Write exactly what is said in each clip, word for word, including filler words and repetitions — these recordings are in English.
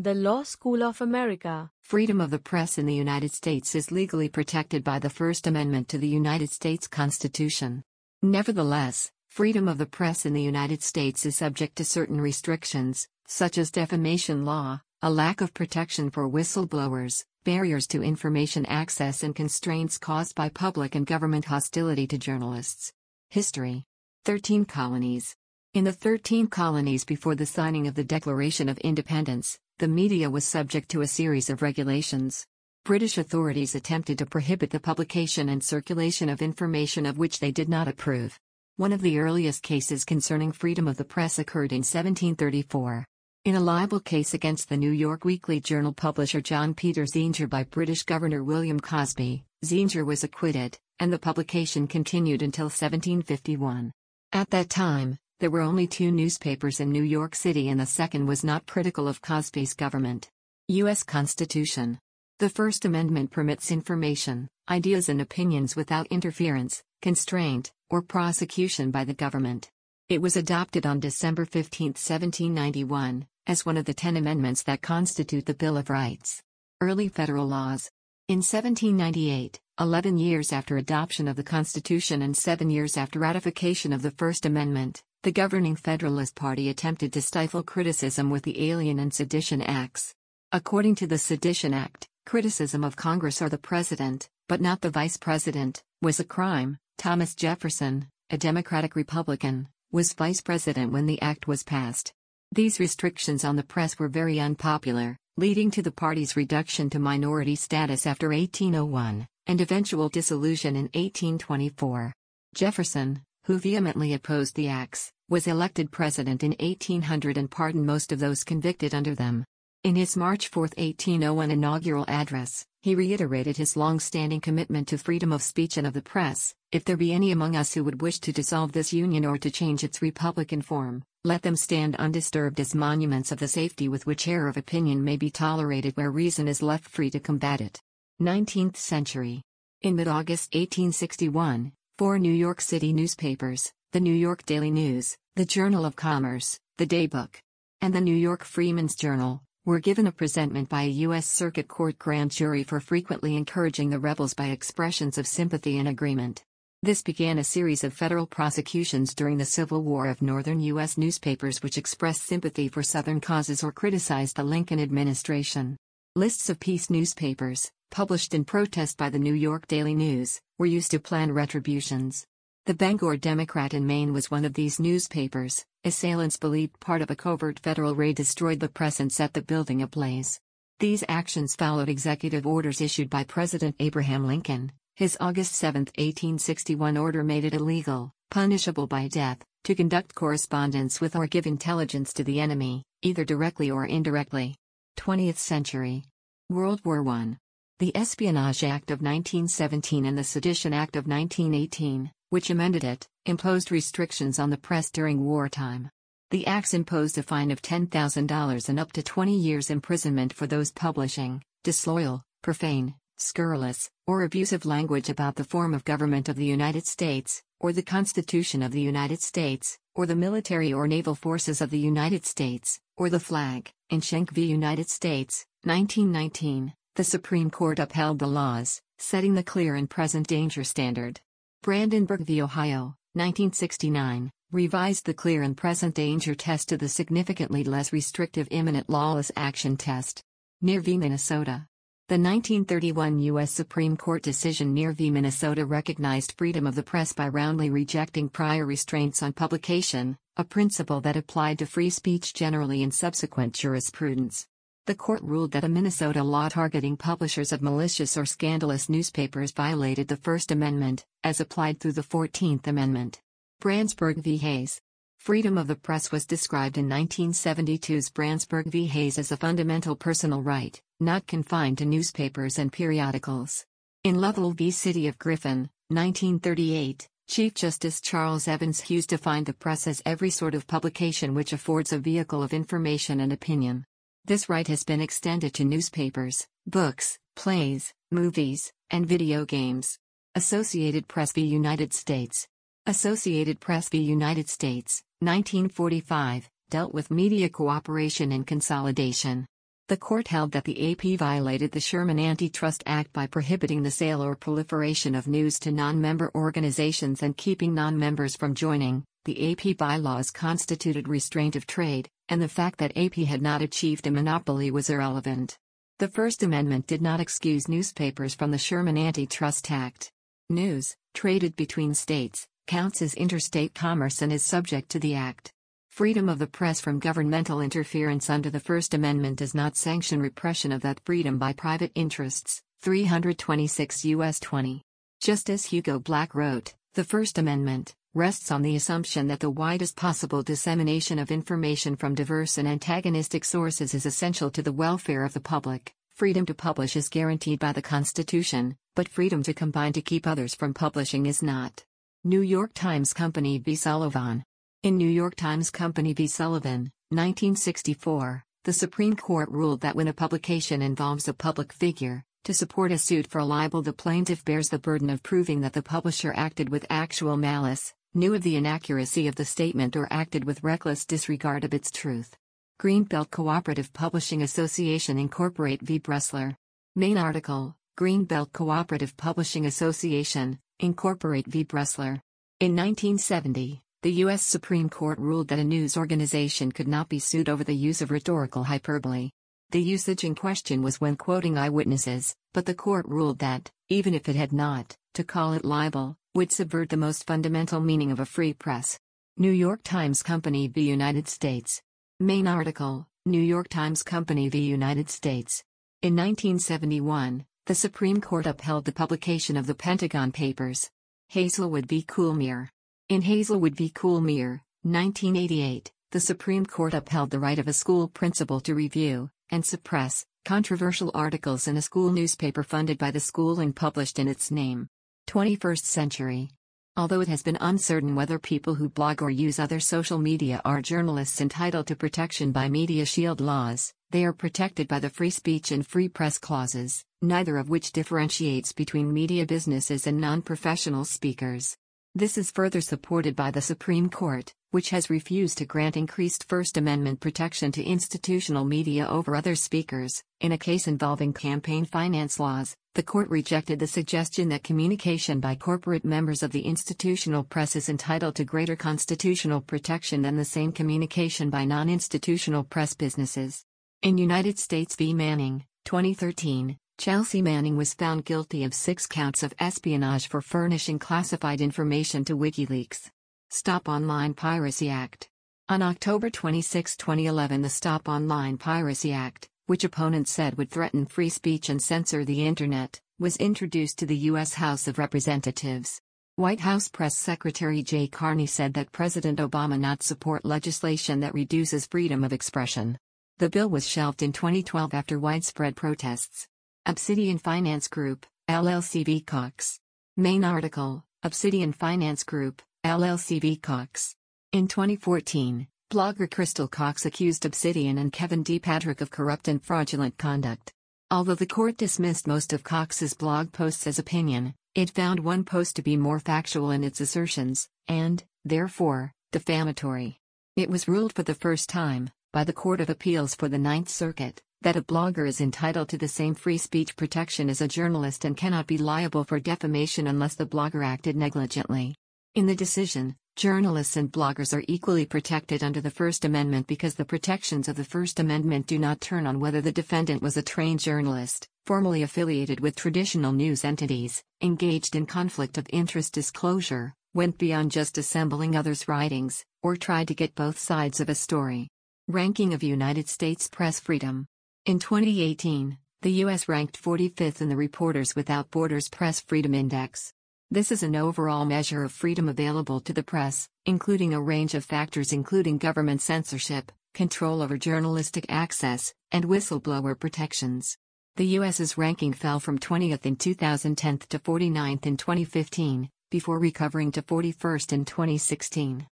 The Law School of America. Freedom of the press in the United States is legally protected by the First Amendment to the United States Constitution. Nevertheless, freedom of the press in the United States is subject to certain restrictions, such as defamation law, a lack of protection for whistleblowers, barriers to information access, and constraints caused by public and government hostility to journalists. History. Thirteen Colonies. In the Thirteen Colonies before the signing of the Declaration of Independence, the media was subject to a series of regulations. British authorities attempted to prohibit the publication and circulation of information of which they did not approve. One of the earliest cases concerning freedom of the press occurred in seventeen thirty-four. In a libel case against the New York Weekly Journal publisher John Peter Zenger by British Governor William Cosby, Zenger was acquitted, and the publication continued until seventeen fifty-one. At that time, there were only two newspapers in New York City, and the second was not critical of Cosby's government. U S Constitution. The First Amendment permits information, ideas, and opinions without interference, constraint, or prosecution by the government. It was adopted on December fifteenth, seventeen ninety-one, as one of the ten amendments that constitute the Bill of Rights. Early federal laws. In seventeen ninety-eight, eleven years after adoption of the Constitution and seven years after ratification of the First Amendment, the governing Federalist Party attempted to stifle criticism with the Alien and Sedition Acts. According to the Sedition Act, criticism of Congress or the President, but not the Vice President, was a crime. Thomas Jefferson, a Democratic Republican, was Vice President when the Act was passed. These restrictions on the press were very unpopular, leading to the party's reduction to minority status after eighteen oh one, and eventual dissolution in eighteen twenty-four. Jefferson, who vehemently opposed the acts, was elected president in eighteen hundred and pardoned most of those convicted under them. In his March fourth, eighteen oh one inaugural address, he reiterated his long-standing commitment to freedom of speech and of the press. If there be any among us who would wish to dissolve this union or to change its republican form, let them stand undisturbed as monuments of the safety with which error of opinion may be tolerated where reason is left free to combat it. nineteenth century. In mid-August eighteen sixty-one, four New York City newspapers, the New York Daily News, the Journal of Commerce, the Daybook, and the New York Freeman's Journal, were given a presentment by a U S Circuit Court grand jury for frequently encouraging the rebels by expressions of sympathy and agreement. This began a series of federal prosecutions during the Civil War of northern U S newspapers which expressed sympathy for Southern causes or criticized the Lincoln administration. Lists of peace newspapers, published in protest by the New York Daily News, were used to plan retributions. The Bangor Democrat in Maine was one of these newspapers. Assailants believed part of a covert federal raid destroyed the press and set the building ablaze. These actions followed executive orders issued by President Abraham Lincoln. His August seventh, eighteen sixty-one order made it illegal, punishable by death, to conduct correspondence with or give intelligence to the enemy, either directly or indirectly. twentieth century. World War One. The Espionage Act of nineteen seventeen and the Sedition Act of nineteen eighteen, which amended it, imposed restrictions on the press during wartime. The acts imposed a fine of ten thousand dollars and up to twenty years imprisonment for those publishing disloyal, profane, scurrilous, or abusive language about the form of government of the United States, or the Constitution of the United States, or the military or naval forces of the United States, or the flag. In Schenck v. United States, nineteen nineteen. The Supreme Court upheld the laws, setting the clear and present danger standard. Brandenburg v. Ohio, nineteen sixty-nine, revised the clear and present danger test to the significantly less restrictive imminent lawless action test. Near v. Minnesota. The nineteen thirty-one U S Supreme Court decision Near v. Minnesota recognized freedom of the press by roundly rejecting prior restraints on publication, a principle that applied to free speech generally in subsequent jurisprudence. The court ruled that a Minnesota law targeting publishers of malicious or scandalous newspapers violated the First Amendment, as applied through the Fourteenth Amendment. Branzburg v. Hayes. Freedom of the press was described in nineteen seventy-two's Brandenburg v. Hayes as a fundamental personal right, not confined to newspapers and periodicals. In Lovell v. City of Griffin, nineteen thirty-eight, Chief Justice Charles Evans Hughes defined the press as every sort of publication which affords a vehicle of information and opinion. This right has been extended to newspapers, books, plays, movies, and video games. Associated Press v. United States. Associated Press v. United States, nineteen forty-five, dealt with media cooperation and consolidation. The court held that the A P violated the Sherman Antitrust Act by prohibiting the sale or proliferation of news to non-member organizations and keeping non-members from joining. The A P bylaws constituted restraint of trade, and the fact that A P had not achieved a monopoly was irrelevant. The First Amendment did not excuse newspapers from the Sherman Antitrust Act. News, traded between states, counts as interstate commerce and is subject to the Act. Freedom of the press from governmental interference under the First Amendment does not sanction repression of that freedom by private interests. three twenty-six U S twenty. Just as Hugo Black wrote, the First Amendment rests on the assumption that the widest possible dissemination of information from diverse and antagonistic sources is essential to the welfare of the public. Freedom to publish is guaranteed by the Constitution, but freedom to combine to keep others from publishing is not. New York Times Company v. Sullivan. In New York Times Company v. Sullivan, nineteen sixty-four, the Supreme Court ruled that when a publication involves a public figure, to support a suit for libel, the plaintiff bears the burden of proving that the publisher acted with actual malice, knew of the inaccuracy of the statement, or acted with reckless disregard of its truth. Greenbelt Cooperative Publishing Association Incorporated v. Bresler. Main article, Greenbelt Cooperative Publishing Association, Incorporate v. Bresler. In nineteen seventy, the U S Supreme Court ruled that a news organization could not be sued over the use of rhetorical hyperbole. The usage in question was when quoting eyewitnesses, but the court ruled that, even if it had not, to call it libel would subvert the most fundamental meaning of a free press. New York Times Company v. United States. Main article, New York Times Company v. United States. In nineteen seventy-one, the Supreme Court upheld the publication of the Pentagon Papers. Hazelwood v. Kuhlmeier. In Hazelwood v. Kuhlmeier, nineteen eighty-eight, the Supreme Court upheld the right of a school principal to review and suppress controversial articles in a school newspaper funded by the school and published in its name. twenty-first century. Although it has been uncertain whether people who blog or use other social media are journalists entitled to protection by media shield laws, they are protected by the free speech and free press clauses, neither of which differentiates between media businesses and non-professional speakers. This is further supported by the Supreme Court, which has refused to grant increased First Amendment protection to institutional media over other speakers. In a case involving campaign finance laws, the court rejected the suggestion that communication by corporate members of the institutional press is entitled to greater constitutional protection than the same communication by non-institutional press businesses. In United States v. Manning, twenty thirteen, Chelsea Manning was found guilty of six counts of espionage for furnishing classified information to WikiLeaks. Stop Online Piracy Act. On October twenty-sixth, twenty eleven, the Stop Online Piracy Act, which opponents said would threaten free speech and censor the Internet, was introduced to the U S House of Representatives. White House Press Secretary Jay Carney said that President Obama not support legislation that reduces freedom of expression. The bill was shelved in twenty twelve after widespread protests. Obsidian Finance Group, L L C v. Cox. Main article, Obsidian Finance Group, L L C v. Cox. In twenty fourteen, blogger Crystal Cox accused Obsidian and Kevin D. Patrick of corrupt and fraudulent conduct. Although the court dismissed most of Cox's blog posts as opinion, it found one post to be more factual in its assertions, and, therefore, defamatory. It was ruled for the first time, by the Court of Appeals for the Ninth Circuit, that a blogger is entitled to the same free speech protection as a journalist and cannot be liable for defamation unless the blogger acted negligently. In the decision, journalists and bloggers are equally protected under the First Amendment because the protections of the First Amendment do not turn on whether the defendant was a trained journalist, formally affiliated with traditional news entities, engaged in conflict of interest disclosure, went beyond just assembling others' writings, or tried to get both sides of a story. Ranking of United States press freedom. In twenty eighteen, the U S ranked forty-fifth in the Reporters Without Borders Press Freedom Index. This is an overall measure of freedom available to the press, including a range of factors including government censorship, control over journalistic access, and whistleblower protections. The U S's ranking fell from twentieth in two thousand ten to forty-ninth in twenty fifteen, before recovering to forty-first in twenty sixteen.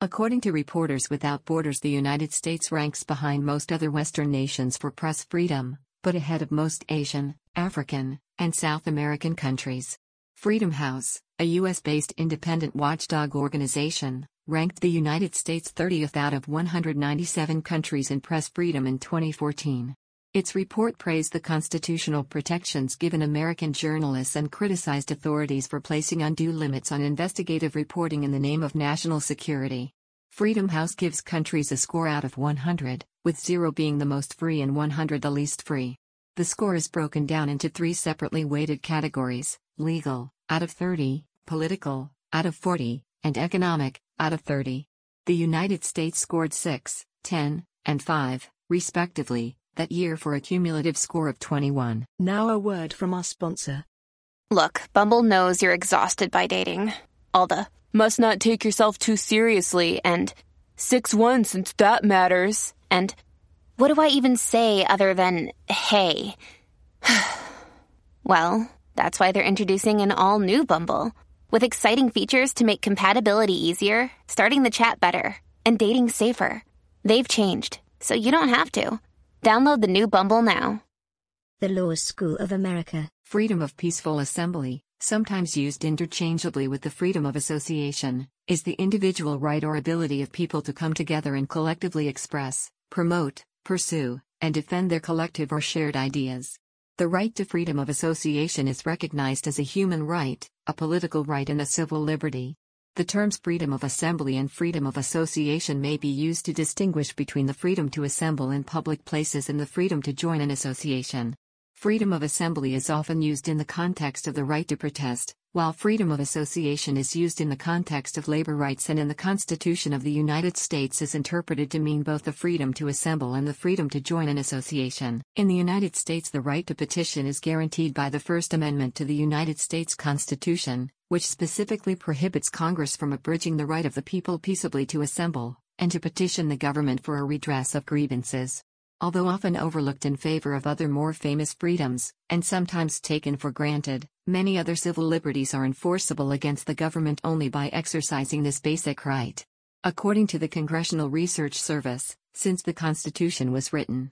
According to Reporters Without Borders, the United States ranks behind most other Western nations for press freedom, but ahead of most Asian, African, and South American countries. Freedom House, a U S-based independent watchdog organization, ranked the United States thirtieth out of one hundred ninety-seven countries in press freedom in twenty fourteen. Its report praised the constitutional protections given American journalists and criticized authorities for placing undue limits on investigative reporting in the name of national security. Freedom House gives countries a score out of one hundred, with zero being the most free and one hundred the least free. The score is broken down into three separately weighted categories: legal, out of thirty, political, out of forty, and economic, out of thirty. The United States scored six, ten, and five, respectively, that year for a cumulative score of twenty-one. Now a word from our sponsor. Look, Bumble knows you're exhausted by dating. All the, must not take yourself too seriously, and six one since that matters, and what do I even say other than, hey? Well, that's why they're introducing an all-new Bumble, with exciting features to make compatibility easier, starting the chat better, and dating safer. They've changed, so you don't have to. Download the new Bumble now. The Law School of America. Freedom of peaceful assembly, sometimes used interchangeably with the freedom of association, is the individual right or ability of people to come together and collectively express, promote, pursue, and defend their collective or shared ideas. The right to freedom of association is recognized as a human right, a political right, and a civil liberty. The terms freedom of assembly and freedom of association may be used to distinguish between the freedom to assemble in public places and the freedom to join an association. Freedom of assembly is often used in the context of the right to protest, while freedom of association is used in the context of labor rights and in the Constitution of the United States is interpreted to mean both the freedom to assemble and the freedom to join an association. In the United States, the right to petition is guaranteed by the First Amendment to the United States Constitution, which specifically prohibits Congress from abridging the right of the people peaceably to assemble, and to petition the government for a redress of grievances. Although often overlooked in favor of other more famous freedoms, and sometimes taken for granted, many other civil liberties are enforceable against the government only by exercising this basic right. According to the Congressional Research Service, since the Constitution was written,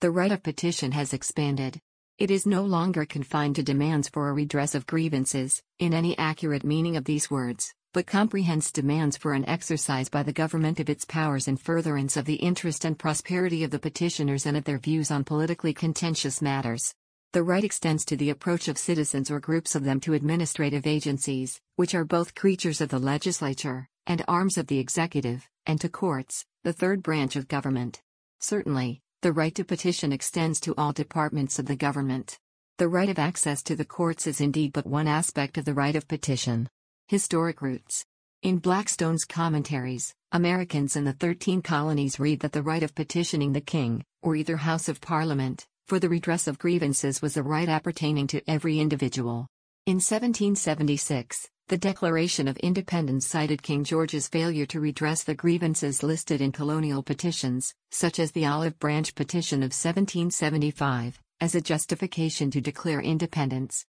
the right of petition has expanded. It is no longer confined to demands for a redress of grievances, in any accurate meaning of these words, but comprehends demands for an exercise by the government of its powers in furtherance of the interest and prosperity of the petitioners and of their views on politically contentious matters. The right extends to the approach of citizens or groups of them to administrative agencies, which are both creatures of the legislature, and arms of the executive, and to courts, the third branch of government. Certainly, the right to petition extends to all departments of the government. The right of access to the courts is indeed but one aspect of the right of petition. Historic roots. In Blackstone's Commentaries, Americans in the Thirteen Colonies read that the right of petitioning the king, or either House of Parliament, for the redress of grievances was a right appertaining to every individual. In seventeen seventy-six, the Declaration of Independence cited King George's failure to redress the grievances listed in colonial petitions, such as the Olive Branch Petition of seventeen seventy-five, as a justification to declare independence.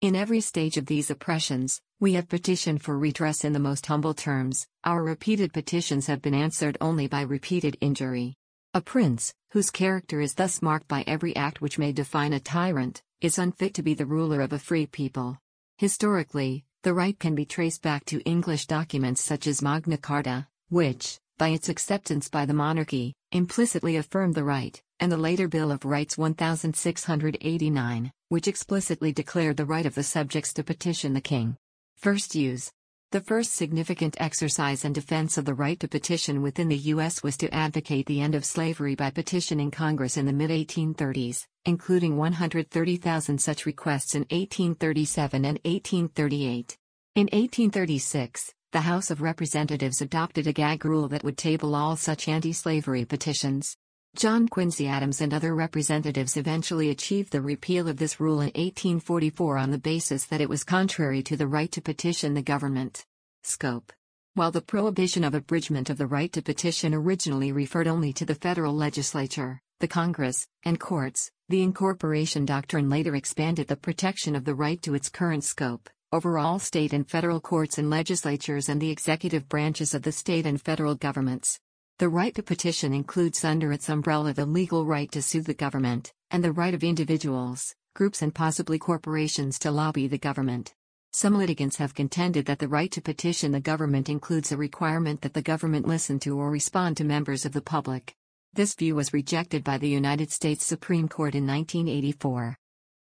In every stage of these oppressions, we have petitioned for redress in the most humble terms. Our repeated petitions have been answered only by repeated injury. A prince, whose character is thus marked by every act which may define a tyrant, is unfit to be the ruler of a free people. Historically, the right can be traced back to English documents such as Magna Carta, which, by its acceptance by the monarchy, implicitly affirmed the right, and the later Bill of Rights one thousand six hundred eighty-nine, which explicitly declared the right of the subjects to petition the king. First use. The first significant exercise and defense of the right to petition within the U S was to advocate the end of slavery by petitioning Congress in the mid-eighteen thirties, including one hundred thirty thousand such requests in eighteen thirty-seven and eighteen thirty-eight. In eighteen thirty-six, the House of Representatives adopted a gag rule that would table all such anti-slavery petitions. John Quincy Adams and other representatives eventually achieved the repeal of this rule in eighteen forty-four on the basis that it was contrary to the right to petition the government. Scope. While the prohibition of abridgment of the right to petition originally referred only to the federal legislature, the Congress, and courts, the incorporation doctrine later expanded the protection of the right to its current scope, over all state and federal courts and legislatures and the executive branches of the state and federal governments. The right to petition includes under its umbrella the legal right to sue the government, and the right of individuals, groups and possibly corporations to lobby the government. Some litigants have contended that the right to petition the government includes a requirement that the government listen to or respond to members of the public. This view was rejected by the United States Supreme Court in nineteen eighty-four.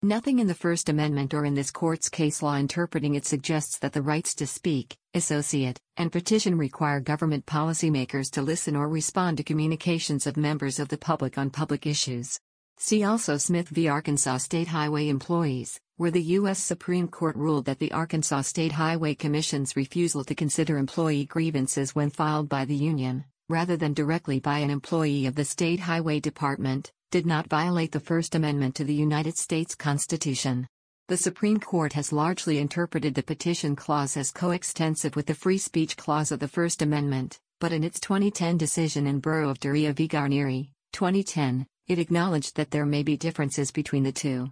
Nothing in the First Amendment or in this court's case law interpreting it suggests that the rights to speak, associate, and petition require government policymakers to listen or respond to communications of members of the public on public issues. See also Smith v. Arkansas State Highway Employees, where the U S Supreme Court ruled that the Arkansas State Highway Commission's refusal to consider employee grievances when filed by the union, rather than directly by an employee of the State Highway Department, did not violate the First Amendment to the United States Constitution. The Supreme Court has largely interpreted the Petition Clause as coextensive with the Free Speech Clause of the First Amendment, but in its twenty ten decision in Borough of Duryea v. Garnieri, twenty ten, it acknowledged that there may be differences between the two.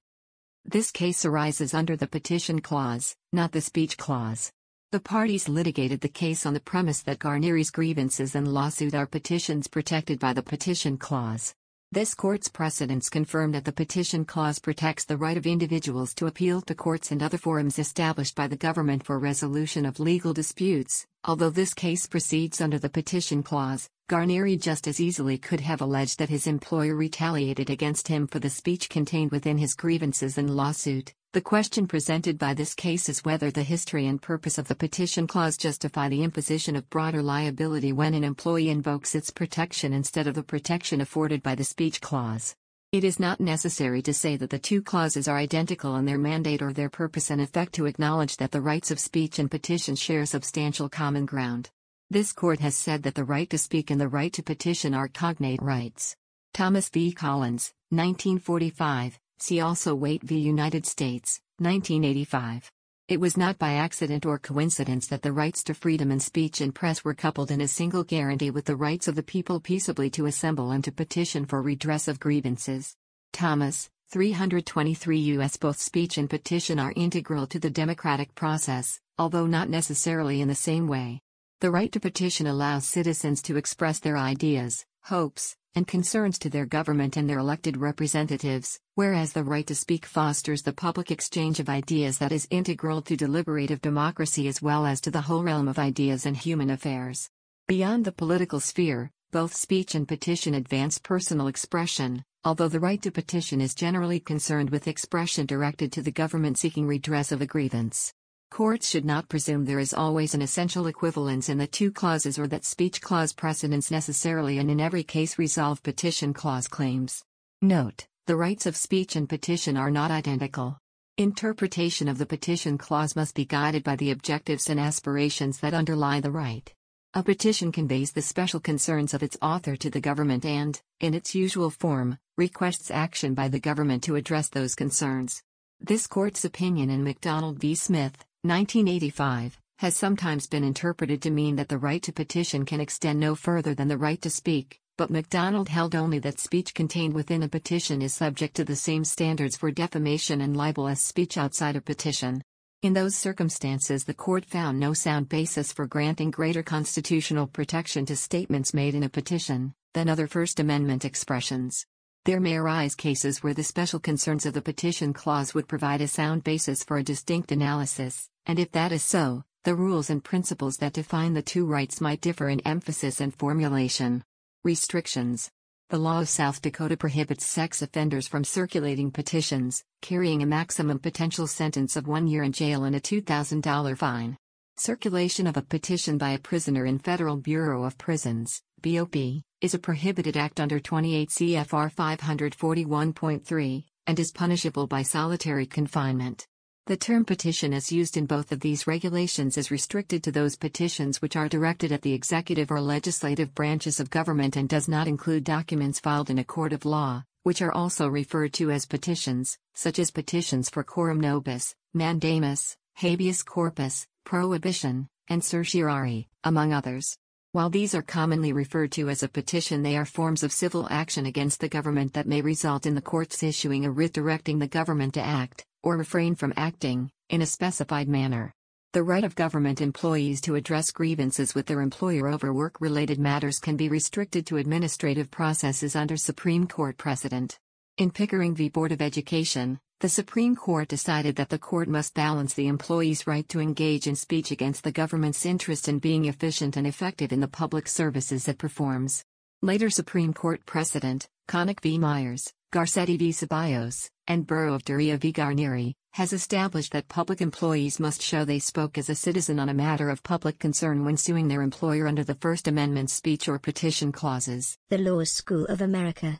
This case arises under the Petition Clause, not the Speech Clause. The parties litigated the case on the premise that Garnieri's grievances and lawsuit are petitions protected by the Petition Clause. This court's precedents confirm that the Petition Clause protects the right of individuals to appeal to courts and other forums established by the government for resolution of legal disputes. Although this case proceeds under the Petition Clause, Garnieri just as easily could have alleged that his employer retaliated against him for the speech contained within his grievances and lawsuit. The question presented by this case is whether the history and purpose of the Petition Clause justify the imposition of broader liability when an employee invokes its protection instead of the protection afforded by the Speech Clause. It is not necessary to say that the two clauses are identical in their mandate or their purpose and effect to acknowledge that the rights of speech and petition share substantial common ground. This court has said that the right to speak and the right to petition are cognate rights. Thomas v. Collins, nineteen forty-five. See also Waite v. United States, nineteen eighty-five. It was not by accident or coincidence that the rights to freedom and speech and press were coupled in a single guarantee with the rights of the people peaceably to assemble and to petition for redress of grievances. Thomas, three twenty-three U S Both speech and petition are integral to the democratic process, although not necessarily in the same way. The right to petition allows citizens to express their ideas, hopes, and concerns to their government and their elected representatives, whereas the right to speak fosters the public exchange of ideas that is integral to deliberative democracy as well as to the whole realm of ideas and human affairs. Beyond the political sphere, both speech and petition advance personal expression, although the right to petition is generally concerned with expression directed to the government seeking redress of a grievance. Courts should not presume there is always an essential equivalence in the two clauses or that speech clause precedents necessarily and in every case resolve petition clause claims. Note, the rights of speech and petition are not identical. Interpretation of the petition clause must be guided by the objectives and aspirations that underlie the right. A petition conveys the special concerns of its author to the government and, in its usual form, requests action by the government to address those concerns. This court's opinion in McDonald v. Smith, nineteen eighty-five, has sometimes been interpreted to mean that the right to petition can extend no further than the right to speak, but MacDonald held only that speech contained within a petition is subject to the same standards for defamation and libel as speech outside a petition. In those circumstances, the court found no sound basis for granting greater constitutional protection to statements made in a petition than other First Amendment expressions. There may arise cases where the special concerns of the Petition Clause would provide a sound basis for a distinct analysis, and if that is so, the rules and principles that define the two rights might differ in emphasis and formulation. Restrictions. The law of South Dakota prohibits sex offenders from circulating petitions, carrying a maximum potential sentence of one year in jail and a two thousand dollars fine. Circulation of a petition by a prisoner in Federal Bureau of Prisons, B O P, is a prohibited act under twenty-eight C F R five forty-one point three, and is punishable by solitary confinement. The term petition as used in both of these regulations is restricted to those petitions which are directed at the executive or legislative branches of government and does not include documents filed in a court of law, which are also referred to as petitions, such as petitions for coram nobis, mandamus, habeas corpus, prohibition, and certiorari, among others. While these are commonly referred to as a petition, they are forms of civil action against the government that may result in the courts issuing a writ directing the government to act, or refrain from acting, in a specified manner. The right of government employees to address grievances with their employer over work-related matters can be restricted to administrative processes under Supreme Court precedent. In Pickering v. Board of Education, the Supreme Court decided that the court must balance the employee's right to engage in speech against the government's interest in being efficient and effective in the public services it performs. Later Supreme Court precedent, Connick v. Myers, Garcetti v. Ceballos, and Borough of Duryea v. Garnieri, has established that public employees must show they spoke as a citizen on a matter of public concern when suing their employer under the First Amendment speech or petition clauses. The Law School of America.